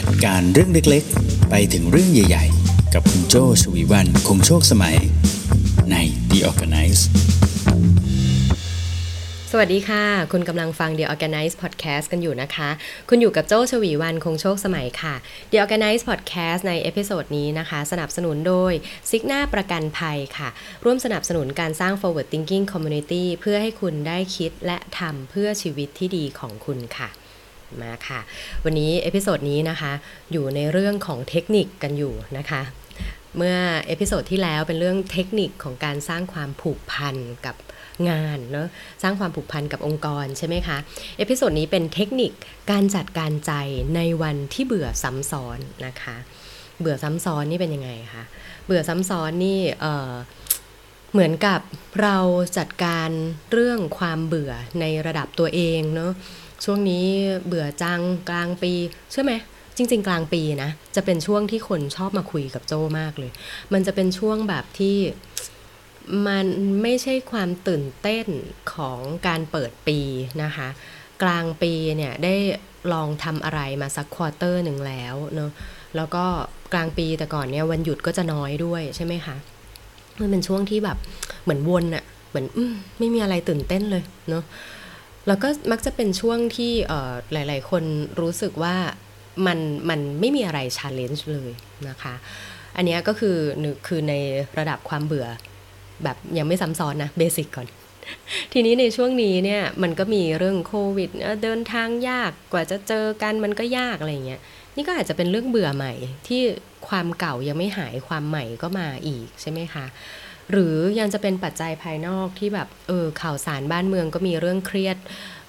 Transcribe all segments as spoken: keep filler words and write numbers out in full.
จัดการเรื่องเล็กๆไปถึงเรื่องใหญ่ๆกับคุณโจชวีวรรณคงโชคสมัยใน The Organize สวัสดีค่ะคุณกำลังฟัง The Organize Podcast กันอยู่นะคะคุณอยู่กับโจชวีวรรณคงโชคสมัยค่ะ The Organize Podcast ในเอพิโซดนี้นะคะสนับสนุนโดยซิกนาประกันภัยค่ะร่วมสนับสนุนการสร้าง Forward Thinking Community เพื่อให้คุณได้คิดและทำเพื่อชีวิตที่ดีของคุณค่ะมาค่ะวันนี้เอพิโซดนี้นะคะอยู่ในเรื่องของเทคนิคกันอยู่นะคะเมื่อเอพิโซดที่แล้วเป็นเรื่องเทคนิคของการสร้างความผูกพันกับงานเนาะสร้างความผูกพันกับองค์กรใช่ไหมคะเอพิโซดนี้เป็นเทคนิคการจัดการใจในวันที่เบื่อซ้ำซ้อนนะคะเบื่อซ้ำซ้อนนี่เป็นยังไงคะเบื่อซ้ำซ้อนนี่เอ่อเหมือนกับเราจัดการเรื่องความเบื่อในระดับตัวเองเนาะช่วงนี้เบื่อจังกลางปีใช่ไหมจริงๆกลางปีนะจะเป็นช่วงที่คนชอบมาคุยกับโจ้มากเลยมันจะเป็นช่วงแบบที่มันไม่ใช่ความตื่นเต้นของการเปิดปีนะคะกลางปีเนี่ยได้ลองทำอะไรมาสักควอเตอร์หนึ่งแล้วเนาะแล้วก็กลางปีแต่ก่อนเนี่ยวันหยุดก็จะน้อยด้วยใช่ไหมคะมันเป็นช่วงที่แบบเหมือนวนอะเหมือนไม่มีอะไรตื่นเต้นเลยเนาะแล้วก็มักจะเป็นช่วงที่หลายๆคนรู้สึกว่ามันมันไม่มีอะไร challenge เลยนะคะอันนี้ก็คือคือในระดับความเบื่อแบบยังไม่ซ้ำซ้อนนะเบสิกก่อนทีนี้ในช่วงนี้เนี่ยมันก็มีเรื่องโควิดเดินทางยากกว่าจะเจอกันมันก็ยากอะไรอย่างเงี้ยนี่ก็อาจจะเป็นเรื่องเบื่อใหม่ที่ความเก่ายังไม่หายความใหม่ก็มาอีกใช่ไหมคะหรือยังจะเป็นปัจจัยภายนอกที่แบบเออข่าวสารบ้านเมืองก็มีเรื่องเครียด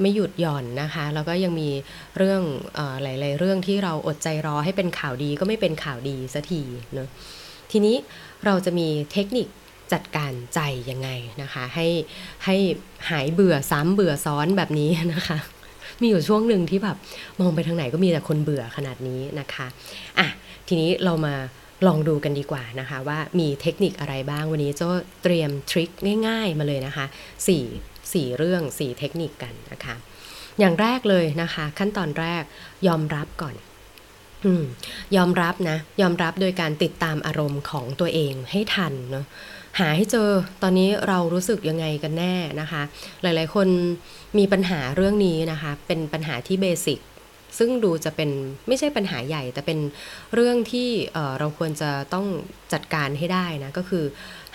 ไม่หยุดหย่อนนะคะแล้วก็ยังมีเรื่องเอ่อหลายๆเรื่องที่เราอดใจรอให้เป็นข่าวดีก็ไม่เป็นข่าวดีสักทีเนอะทีนี้เราจะมีเทคนิคจัดการใจยังไงนะคะให้ให้หายเบื่อซ้ำเบื่อซ้อนแบบนี้นะคะมีอยู่ช่วงนึงที่แบบมองไปทางไหนก็มีแต่คนเบื่อขนาดนี้นะคะอ่ะทีนี้เรามาลองดูกันดีกว่านะคะว่ามีเทคนิคอะไรบ้างวันนี้โจ้เตรียมทริคง่ายๆมาเลยนะคะ4 4เรื่องสี่เทคนิคกันนะคะอย่างแรกเลยนะคะขั้นตอนแรกยอมรับก่อนอืมยอมรับนะยอมรับโดยการติดตามอารมณ์ของตัวเองให้ทันเนาะหาให้เจอตอนนี้เรารู้สึกยังไงกันแน่นะคะหลายๆคนมีปัญหาเรื่องนี้นะคะเป็นปัญหาที่เบสิกซึ่งดูจะเป็นไม่ใช่ปัญหาใหญ่แต่เป็นเรื่องที่ เอ่อ เราควรจะต้องจัดการให้ได้นะก็คือ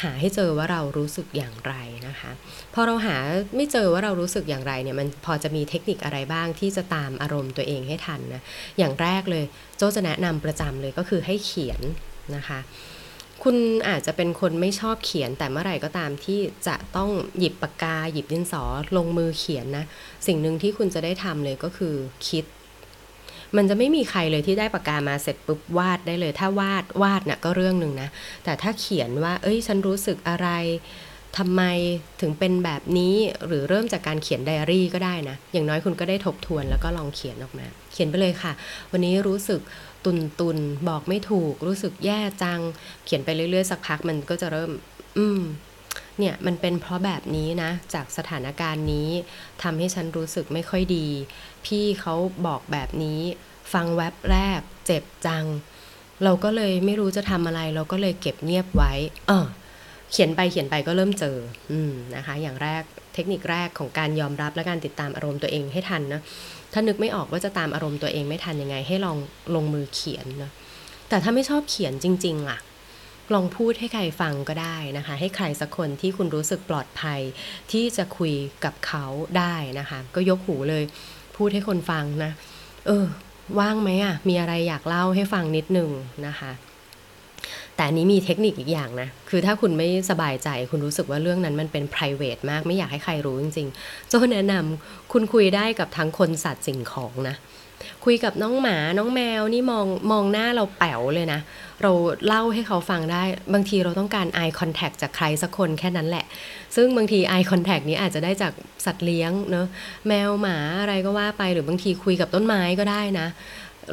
หาให้เจอว่าเรารู้สึกอย่างไรนะคะพอเราหาไม่เจอว่าเรารู้สึกอย่างไรเนี่ยมันพอจะมีเทคนิคอะไรบ้างที่จะตามอารมณ์ตัวเองให้ทันนะอย่างแรกเลยโจ้จะแนะนำประจำเลยก็คือให้เขียนนะคะคุณอาจจะเป็นคนไม่ชอบเขียนแต่เมื่อไหร่ก็ตามที่จะต้องหยิบปากกาหยิบดินสอลงมือเขียนนะสิ่งนึงที่คุณจะได้ทำเลยก็คือคิดมันจะไม่มีใครเลยที่ได้ปากกามาเสร็จปุ๊บวาดได้เลยถ้าวาดวาดน่ะก็เรื่องนึงนะแต่ถ้าเขียนว่าเอ้ยฉันรู้สึกอะไรทำไมถึงเป็นแบบนี้หรือเริ่มจากการเขียนไดอารี่ก็ได้นะอย่างน้อยคุณก็ได้ทบทวนแล้วก็ลองเขียนออกมาเขียนไปเลยค่ะวันนี้รู้สึกตุนตุนบอกไม่ถูกรู้สึกแย่จังเขียนไปเรื่อยๆสักพักมันก็จะเริ่มอืมเนี่ยมันเป็นเพราะแบบนี้นะจากสถานการณ์นี้ทำให้ฉันรู้สึกไม่ค่อยดีพี่เขาบอกแบบนี้ฟังแว็บแรกเจ็บจังเราก็เลยไม่รู้จะทำอะไรเราก็เลยเก็บเงียบไว้เออเขียนไปเขียนไปก็เริ่มเจออืมนะคะอย่างแรกเทคนิคแรกของการยอมรับและการติดตามอารมณ์ตัวเองให้ทันนะถ้านึกไม่ออกว่าจะตามอารมณ์ตัวเองไม่ทันยังไงให้ลองลงมือเขียนนะแต่ถ้าไม่ชอบเขียนจริงๆล่ะลองพูดให้ใครฟังก็ได้นะคะให้ใครสักคนที่คุณรู้สึกปลอดภัยที่จะคุยกับเขาได้นะคะก็ยกหูเลยพูดให้คนฟังนะเออว่างไหมอ่ะมีอะไรอยากเล่าให้ฟังนิดนึงนะคะแต่อันนี้มีเทคนิคอีกอย่างนะคือถ้าคุณไม่สบายใจคุณรู้สึกว่าเรื่องนั้นมันเป็น private มากไม่อยากให้ใครรู้จริงๆโจ้แนะนำคุณคุยได้กับทั้งคนสัตว์สิ่งของนะคุยกับน้องหมาน้องแมวนี่มองมองหน้าเราแป๋วเลยนะเราเล่าให้เขาฟังได้บางทีเราต้องการ eye contact จากใครสักคนแค่นั้นแหละซึ่งบางที eye contact นี้อาจจะได้จากสัตว์เลี้ยงเนอะแมวหมาอะไรก็ว่าไปหรือบางทีคุยกับต้นไม้ก็ได้นะ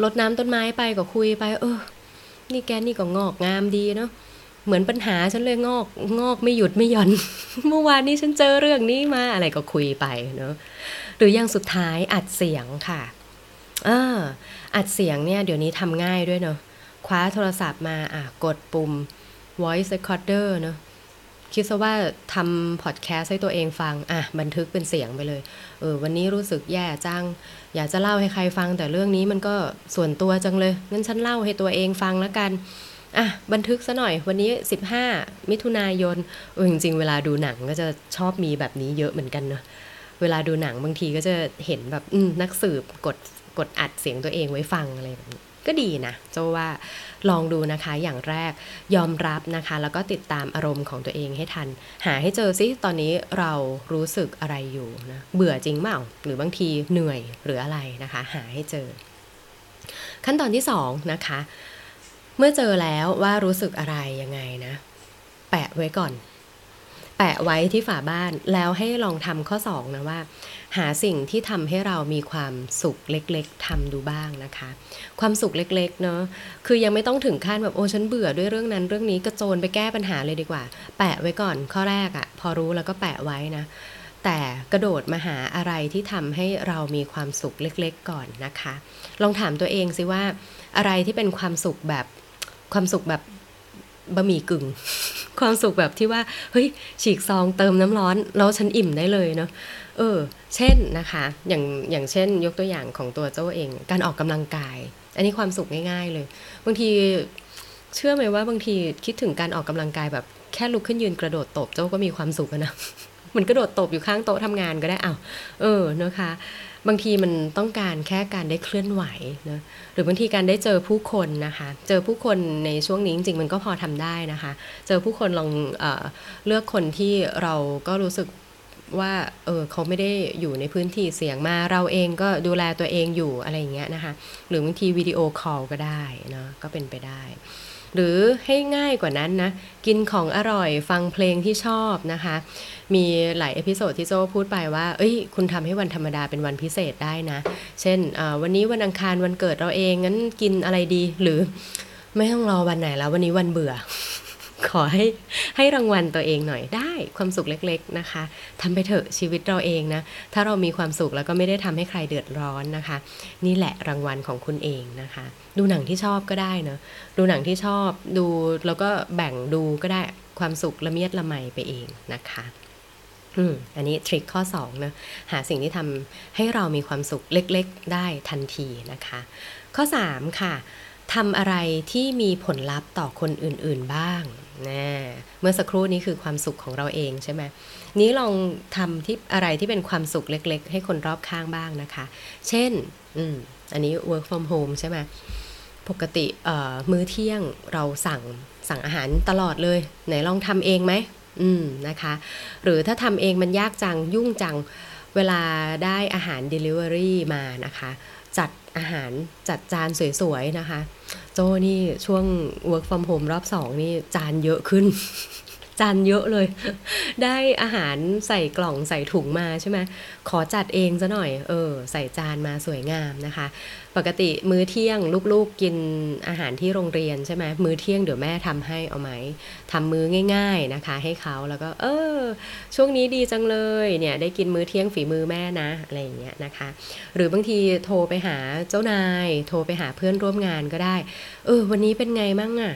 รดน้ำต้นไม้ไปก็คุยไปเออนี่แกนี่ก็งอกงามดีเนาะเหมือนปัญหาฉันเลยงอกงอกไม่หยุดไม่หย่อน เมื่อวานนี้ฉันเจอเรื่องนี้มาอะไรก็คุยไปเนอะหรืออย่างสุดท้ายอัดเสียงค่ะ เอออัดเสียงเนี่ยเดี๋ยวนี้ทำง่ายด้วยเนาะคว้าโทรศัพท์มาอ่ะกดปุ่ม voice recorder เนาะคิดซะว่าทำพอดแคสต์ให้ตัวเองฟังอ่ะบันทึกเป็นเสียงไปเลยเออวันนี้รู้สึกแย่จังอยากจะเล่าให้ใครฟังแต่เรื่องนี้มันก็ส่วนตัวจังเลยงั้นฉันเล่าให้ตัวเองฟังแล้วกันอ่ะบันทึกซะหน่อยวันนี้สิบห้ามิถุนายนเออจริงๆเวลาดูหนังก็จะชอบมีแบบนี้เยอะเหมือนกันเนาะเวลาดูหนังบางทีก็จะเห็นแบบนักสืบกดกดอัดเสียงตัวเองไว้ฟังอะไรแบบนี้ก็ดีนะเจ้าว่าลองดูนะคะอย่างแรกยอมรับนะคะแล้วก็ติดตามอารมณ์ของตัวเองให้ทันหาให้เจอซิตอนนี้เรารู้สึกอะไรอยู่นะเบื่อจริงเปล่าหรือบางทีเหนื่อยหรืออะไรนะคะหาให้เจอขั้นตอนที่สองนะคะเมื่อเจอแล้วว่ารู้สึกอะไรยังไงนะแปะไว้ก่อนแปะไว้ที่ฝาบ้านแล้วให้ลองทำข้อสองนะว่าหาสิ่งที่ทำให้เรามีความสุขเล็กๆทำดูบ้างนะคะความสุขเล็กๆเนาะคือยังไม่ต้องถึงขั้นแบบโอ้ฉันเบื่อด้วยเรื่องนั้นเรื่องนี้กระโจนไปแก้ปัญหาเลยดีกว่าแปะไว้ก่อนข้อแรกอะพอรู้แล้วก็แปะไว้นะแต่กระโดดมาหาอะไรที่ทำให้เรามีความสุขเล็กๆก่อนนะคะลองถามตัวเองสิว่าอะไรที่เป็นความสุขแบบความสุขแบบบะหมี่กึ่งความสุขแบบที่ว่าเฮ้ยฉีกซองเติมน้ำร้อนแล้วฉันอิ่มได้เลยเนาะเออเช่นนะคะอย่างอย่างเช่นยกตัวอย่างของตัวเจ้าเองการออกกำลังกายอันนี้ความสุขง่ายๆเลยบางทีเชื่อไหมว่าบางทีคิดถึงการออกกำลังกายแบบแค่ลุกขึ้นยืนกระโดดตบเจ้าก็มีความสุขนะเหมือนกระโดดตบอยู่ข้างโต๊ะทำงานก็ได้อ้าวเออนะคะบางทีมันต้องการแค่การได้เคลื่อนไหวนะหรือบางทีการได้เจอผู้คนนะคะเจอผู้คนในช่วงนี้จริงๆมันก็พอทำได้นะคะเจอผู้คนลอง เอ่อ เลือกคนที่เราก็รู้สึกว่าเออเขาไม่ได้อยู่ในพื้นที่เสี่ยงมาเราเองก็ดูแลตัวเองอยู่อะไรอย่างเงี้ยนะคะหรือบางทีวิดีโอคอลก็ได้นะก็เป็นไปได้หรือให้ง่ายกว่านั้นนะกินของอร่อยฟังเพลงที่ชอบนะคะมีหลายเอพิโซดที่โจ้พูดไปว่าเอ้ยคุณทำให้วันธรรมดาเป็นวันพิเศษได้นะเช่นวันนี้วันอังคารวันเกิดเราเองงั้นกินอะไรดีหรือไม่ต้องรอวันไหนแล้ววันนี้วันเบื่อขอให้ให้รางวัลตัวเองหน่อยได้ความสุขเล็กๆนะคะทำไปเถอะชีวิตเราเองนะถ้าเรามีความสุขแล้วก็ไม่ได้ทำให้ใครเดือดร้อนนะคะนี่แหละรางวัลของคุณเองนะคะดูหนังที่ชอบก็ได้เนาะดูหนังที่ชอบดูแล้วก็แบ่งดูก็ได้ความสุขละเมียดละไมไปเองนะคะอืมอันนี้ทริคข้อสองนะหาสิ่งที่ทำให้เรามีความสุขเล็กๆได้ทันทีนะคะข้อสามค่ะทำอะไรที่มีผลลัพธ์ต่อคนอื่นๆบ้างนะเมื่อสักครู่นี้คือความสุขของเราเองใช่ไหมนี้ลองทำที่อะไรที่เป็นความสุขเล็กๆให้คนรอบข้างบ้างนะคะเช่น อ, อันนี้ work from home ใช่ไหมปกติมื้อเที่ยงเราสั่งสั่งอาหารตลอดเลยไหนลองทำเองไหมอืมนะคะหรือถ้าทำเองมันยากจังยุ่งจังเวลาได้อาหาร delivery มานะคะจัดอาหารจัดจานสวยๆนะคะโจนี่ช่วง work from home รอบสองนี่จานเยอะขึ้น จานเยอะเลย ได้อาหารใส่กล่องใส่ถุงมาใช่ไหมขอจัดเองซะหน่อยเออใส่จานมาสวยงามนะคะปกติมื้อเที่ยงลูกๆกินอาหารที่โรงเรียนใช่ไหมมื้อเที่ยงเดี๋ยวแม่ทำให้เอาไหมทำมื้อง่ายๆนะคะให้เขาแล้วก็เออช่วงนี้ดีจังเลยเนี่ยได้กินมื้อเที่ยงฝีมือแม่นะอะไรอย่างเงี้ยนะคะหรือบางทีโทรไปหาเจ้านายโทรไปหาเพื่อนร่วมงานก็ได้เออวันนี้เป็นไงมั่งอ่ะ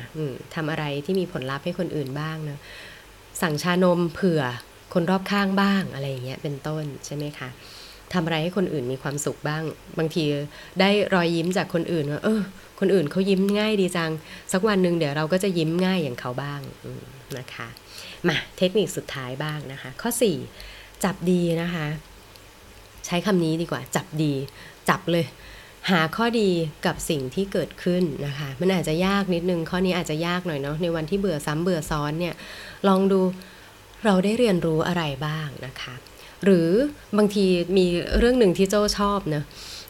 ทำอะไรที่มีผลลัพธ์ให้คนอื่นบ้างนะสั่งชานมเผื่อคนรอบข้างบ้างอะไรอย่างเงี้ยเป็นต้นใช่ไหมคะทำอะไรให้คนอื่นมีความสุขบ้างบางทีได้รอยยิ้มจากคนอื่นว่าเออคนอื่นเขายิ้มง่ายดีจังสักวันหนึ่งเดี๋ยวเราก็จะยิ้มง่ายอย่างเขาบ้างนะคะมาเทคนิคสุดท้ายบ้างนะคะข้อสี่จับดีนะคะใช้คำนี้ดีกว่าจับดีจับเลยหาข้อดีกับสิ่งที่เกิดขึ้นนะคะมันอาจจะยากนิดนึงข้อนี้อาจจะยากหน่อยเนาะในวันที่เบื่อซ้ำเบื่อซ้อนเนี่ยลองดูเราได้เรียนรู้อะไรบ้างนะคะหรือบางทีมีเรื่องหนึ่งที่โจ้ชอบนะ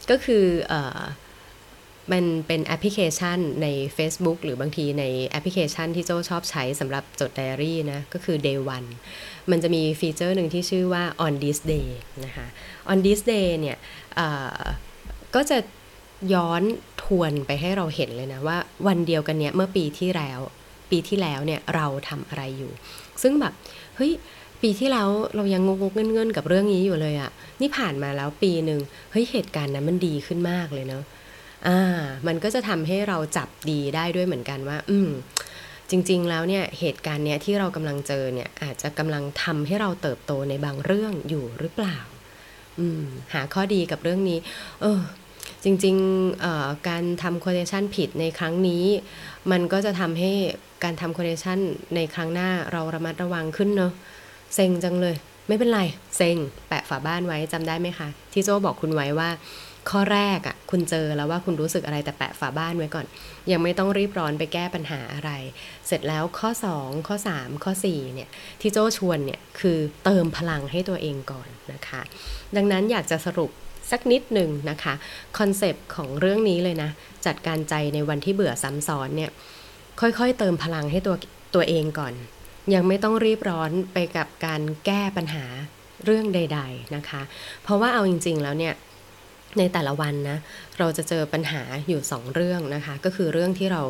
ก็คือเอ่อมันเป็นแอปพลิเคชันใน Facebook หรือบางทีในแอปพลิเคชันที่โจ้ชอบใช้สำหรับจดไดอารี่นะก็คือ Day One มันจะมีฟีเจอร์หนึ่งที่ชื่อว่า On This Day นะคะ On This Day เนี่ยเอ่อก็จะย้อนทวนไปให้เราเห็นเลยนะว่าวันเดียวกันเนี้ยเมื่อปีที่แล้วปีที่แล้วเนี่ยเราทำอะไรอยู่ซึ่งแบบเฮ้ย ปีที่แล้วเรายังงงๆเงื่อนๆกับเรื่องนี้อยู่เลยอ่ะนี่ผ่านมาแล้วปีนึงเฮ้ยเหตุการณ์นั้นมันดีขึ้นมากเลยเนาะอ่ามันก็จะทำให้เราจับดีได้ด้วยเหมือนกันว่าอืมจริงๆแล้วเนี่ยเหตุการณ์เนี้ยที่เรากำลังเจอเนี่ยอาจจะกำลังทำให้เราเติบโตในบางเรื่องอยู่หรือเปล่าอืมหาข้อดีกับเรื่องนี้เออจริงๆเอ่อการทำ connection ผิดในครั้งนี้มันก็จะทำให้การทำ connection ในครั้งหน้าเราระมัดระวังขึ้นเนาะเซ็งจังเลยไม่เป็นไรเซ็งแปะฝาบ้านไว้จำได้ไหมคะที่โจ้บอกคุณไว้ว่าข้อแรกอ่ะคุณเจอแล้วว่าคุณรู้สึกอะไรแต่แปะฝาบ้านไว้ก่อนยังไม่ต้องรีบร้อนไปแก้ปัญหาอะไรเสร็จแล้วข้อสองข้อสามข้อสี่เนี่ยที่โจ้ชวนเนี่ยคือเติมพลังให้ตัวเองก่อนนะคะดังนั้นอยากจะสรุปสักนิดหนึ่งนะคะคอนเซปต์ของเรื่องนี้เลยนะจัดการใจในวันที่เบื่อซ้ำซ้อนเนี่ยค่อยๆเติมพลังให้ตัวตัวเองก่อนยังไม่ต้องรีบร้อนไปกับการแก้ปัญหาเรื่องใดๆนะคะเพราะว่าเอาจริงๆแล้วเนี่ยในแต่ละวันนะเราจะเจอปัญหาอยู่สองเรื่องนะคะก็คือเรื่องที่เรา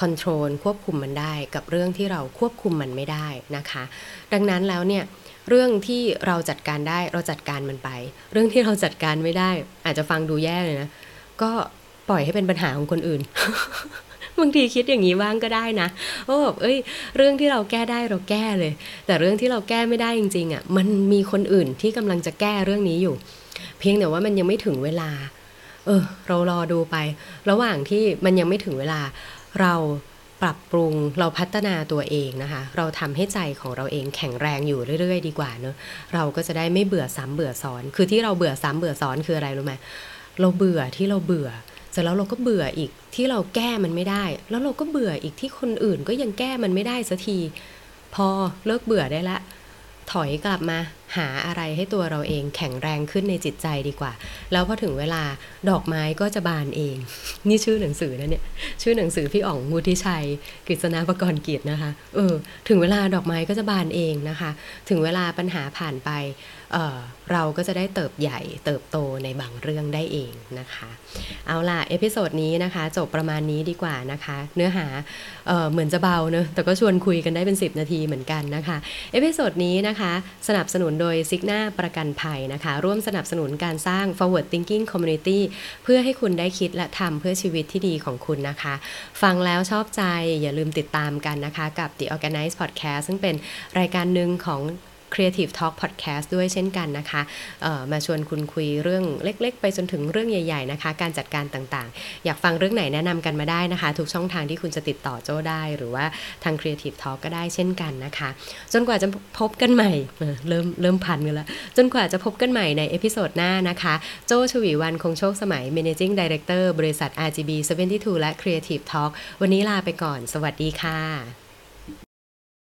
คอนโทรลควบคุมมันได้กับเรื่องที่เราควบคุมมันไม่ได้นะคะดังนั้นแล้วเนี่ยเรื่องที่เราจัดการได้เราจัดการมันไปเรื่องที่เราจัดการไม่ได้อาจจะฟังดูแย่เลยนะก็ปล่อยให้เป็นปัญหาของคนอื่น บางทีคิดอย่างนี้บ้างก็ได้นะโอ้เอ้ยเรื่องที่เราแก้ได้เราแก้เลยแต่เรื่องที่เราแก้ไม่ได้จริงๆอ่ะมันมีคนอื่นที่กำลังจะแก้เรื่องนี้อยู่เพียงแต่ว่ามันยังไม่ถึงเวลาเออเรารอดูไประหว่างที่มันยังไม่ถึงเวลาเราปรับปรุงเราพัฒนาตัวเองนะคะเราทำให้ใจของเราเองแข็งแรงอยู่เรื่อยๆดีกว่าเนอะเราก็จะได้ไม่เบื่อซ้ำเบื่อซ้อนคือที่เราเบื่อซ้ำเบื่อซ้อนคืออะไรรู้ไหมเราเบื่อที่เราเบื่อเสร็จแล้วเราก็เบื่ออีกที่เราแก้มันไม่ได้แล้วเราก็เบื่ออีกที่คนอื่นก็ยังแก้มันไม่ได้สักทีพอเลิกเบื่อได้ละถอยกลับมาหาอะไรให้ตัวเราเองแข็งแรงขึ้นในจิตใจดีกว่าแล้วพอถึงเวลาดอกไม้ก็จะบานเองนี่ชื่อหนังสือนะเนี่ยชื่อหนังสือพี่อ๋องวุฒิชัยกฤษณาภกรกิจนะคะเออถึงเวลาดอกไม้ก็จะบานเองนะคะถึงเวลาปัญหาผ่านไปเออเราก็จะได้เติบใหญ่เติบโตในบางเรื่องได้เองนะคะเอาล่ะเอพิโซดนี้นะคะจบประมาณนี้ดีกว่านะคะเนื้อหาเออเหมือนจะเบาเนอะแต่ก็ชวนคุยกันได้เป็นสิบนาทีเหมือนกันนะคะเอพิโซดนี้นะคะสนับสนุนโดยซิกนาประกันภัยนะคะร่วมสนับสนุนการสร้าง Forward Thinking Community เพื่อให้คุณได้คิดและทำเพื่อชีวิตที่ดีของคุณนะคะฟังแล้วชอบใจอย่าลืมติดตามกันนะคะกับ The Organize Podcast ซึ่งเป็นรายการหนึ่งของ creative talk podcast ด้วยเช่นกันนะคะมาชวนคุณคุยเรื่องเล็กๆไปจนถึงเรื่องใหญ่ๆนะคะการจัดการต่างๆอยากฟังเรื่องไหนแนะนำกันมาได้นะคะทุกช่องทางที่คุณจะติดต่อโจ้ได้หรือว่าทาง creative talk ก็ได้เช่นกันนะคะจนกว่าจะพบกันใหม่เริ่มเริ่มพันกันแล้วจนกว่าจะพบกันใหม่ในเอพิโซดหน้านะคะโจ้ชวีวรรณคงโชคสมัย managing director บริษัท อาร์ จี บี เจ็ดสิบสอง และ creative talk วันนี้ลาไปก่อนสวัสดีค่ะ